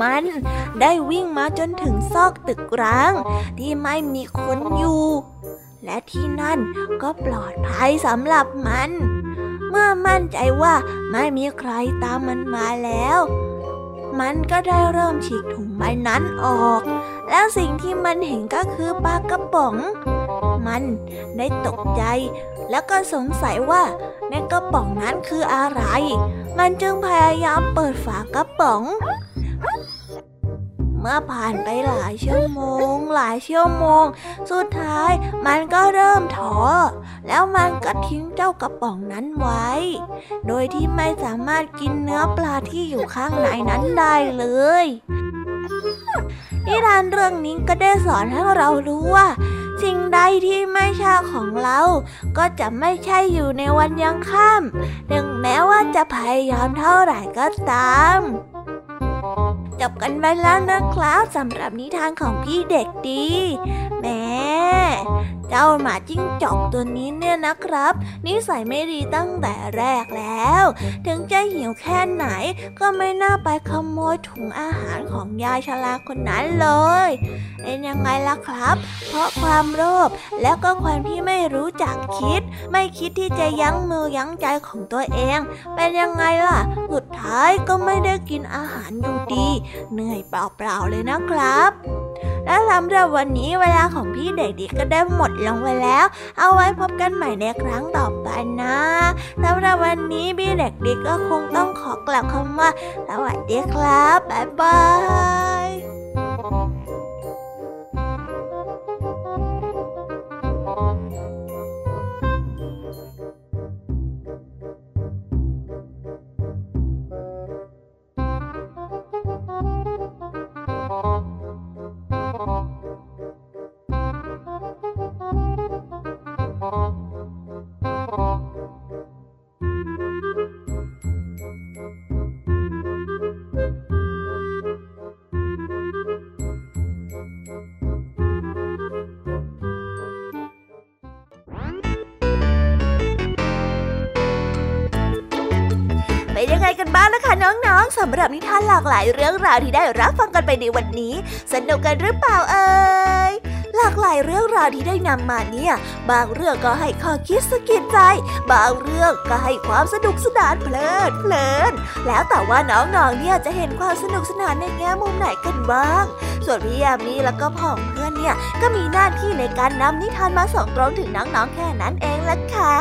มันได้วิ่งมาจนถึงซอกตึกร้างที่ไม่มีคนอยู่และที่นั่นก็ปลอดภัยสำหรับมันเมื่อมั่นใจว่าไม่มีใครตามมันมาแล้ว มันก็ได้เริ่มฉีกถุงใบนั้นออกแล้วสิ่งที่มันเห็นก็คือปลากระป๋องมันได้ตกใจแล้วก็สงสัยว่าในกระป๋องนั้นคืออะไรมันจึงพยายามเปิดฝากระป๋องเมื่อผ่านไปหลายชั่วโมงหลายชั่วโมงสุดท้ายมันก็เริ่มท้อแล้วมันก็ทิ้งเจ้ากระป๋องนั้นไว้โดยที่ไม่สามารถกินเนื้อปลาที่อยู่ข้างในนั้นได้เลยนิทานเรื่องนี้ก็ได้สอนให้เรารู้ว่าสิ่งใดที่ไม่ใช่ของเราก็จะไม่ใช่อยู่ในวันยังค่ำถึงแม้ว่าจะพยายามเท่าไหร่ก็ตามจบกันไปแล้วนะครับสำหรับนิทานของพี่เด็กดีแม่เจ้าหมาจิ้งจอกตัวนี้เนี่ยนะครับนิสัยไม่ดีตั้งแต่แรกแล้วถึงจะหิวแค่ไหนก็ไม่น่าไปขโมยถุงอาหารของยายชราคนนั้นเลยเป็นยังไงล่ะครับเพราะความโลภแล้วก็ความที่ไม่รู้จักคิดไม่คิดที่จะยั้งมือยั้งใจของตัวเองเป็นยังไงล่ะสุดท้ายก็ไม่ได้กินอาหารอยู่ดีเหนื่อยเปล่าๆเลยนะครับและสำหรับวันนี้เวลาของพี่เด็กดีก็ได้หมดลงไปแล้วเอาไว้พบกันใหม่ในครั้งต่อไปนะสำหรับวันนี้พี่เด็กดีก็คงต้องขอกล่าวคำว่าสวัสดีครับบ๊ายบายสำหรับนิทานหลากหลายเรื่องราวที่ได้รับฟังกันไปในวันนี้สนุกกันหรือเปล่าเอ่ยหลากหลายเรื่องราวที่ได้นำมาเนี่ยบางเรื่องก็ให้ข้อคิดสะกิดใจบางเรื่องก็ให้ความสนุกสนานเพลิดเพลินแล้วแต่ว่าน้องๆเนี่ยจะเห็นความสนุกสนานในแง่มุมไหนกันบ้างส่วนพี่ยามีแล้วก็พ่อเพื่อนเนี่ยก็มีหน้าที่ในการนำนิทานมาส่งตรงถึงน้องๆแค่นั้นเองล่ะค่ะ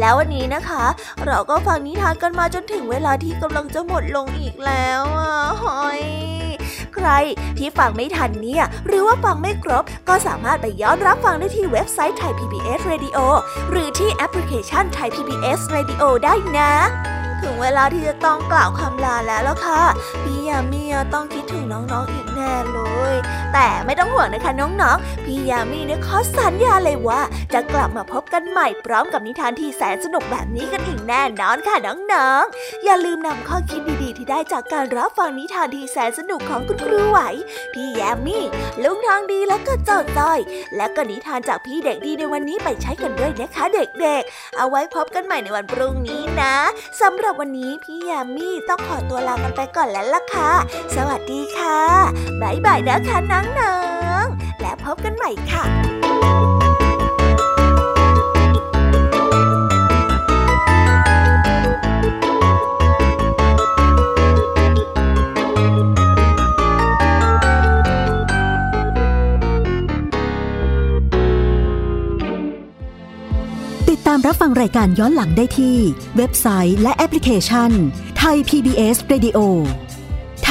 แล้ววันนี้นะคะเราก็ฟังนิทานกันมาจนถึงเวลาที่กำลังจะหมดลงอีกแล้วอ่ะหอยใครที่ฟังไม่ทันเนี่ยหรือว่าฟังไม่ครบก็สามารถไปย้อนรับฟังได้ที่เว็บไซต์ไทย พี บี เอส Radio หรือที่แอปพลิเคชันไทย พี บี เอส Radio ได้นะถึงเวลาที่จะต้องกล่าวคำลาแล้วล่ะค่ะพี่ยามีต้องคิดถึงน้องๆ อ, อีกแน่เลยแต่ไม่ต้องห่วงนะคะน้องๆพี่ยามีเนี่ยขอสัญญาเลยว่าจะกลับมาพบกันใหม่พร้อมกับนิทานที่แสนสนุกแบบนี้กันอีกแน่นอนค่ะน้องๆอย่าลืมนำข้อคิดดีๆที่ได้จากการรับฟังนิทานที่แสนสนุกของคุณครูไหวพี่ยามีลุงทองดีแล้วก็เจ้าจ้อยและก็นิทานจากพี่เด็กดีในวันนี้ไปใช้กันด้วยนะคะเด็กๆเอาไว้พบกันใหม่ในวันพรุ่งนี้นะสำหรับวันนี้พี่ยามีต้องขอตัวลากันไปก่อนแล้วล่ะค่ะสวัสดีค่ะบ๊ายบายนะคะน้องๆและพบกันใหม่ค่ะตามรับฟังรายการย้อนหลังได้ที่เว็บไซต์และแอปพลิเคชันไทย พี บี เอส Radio ไท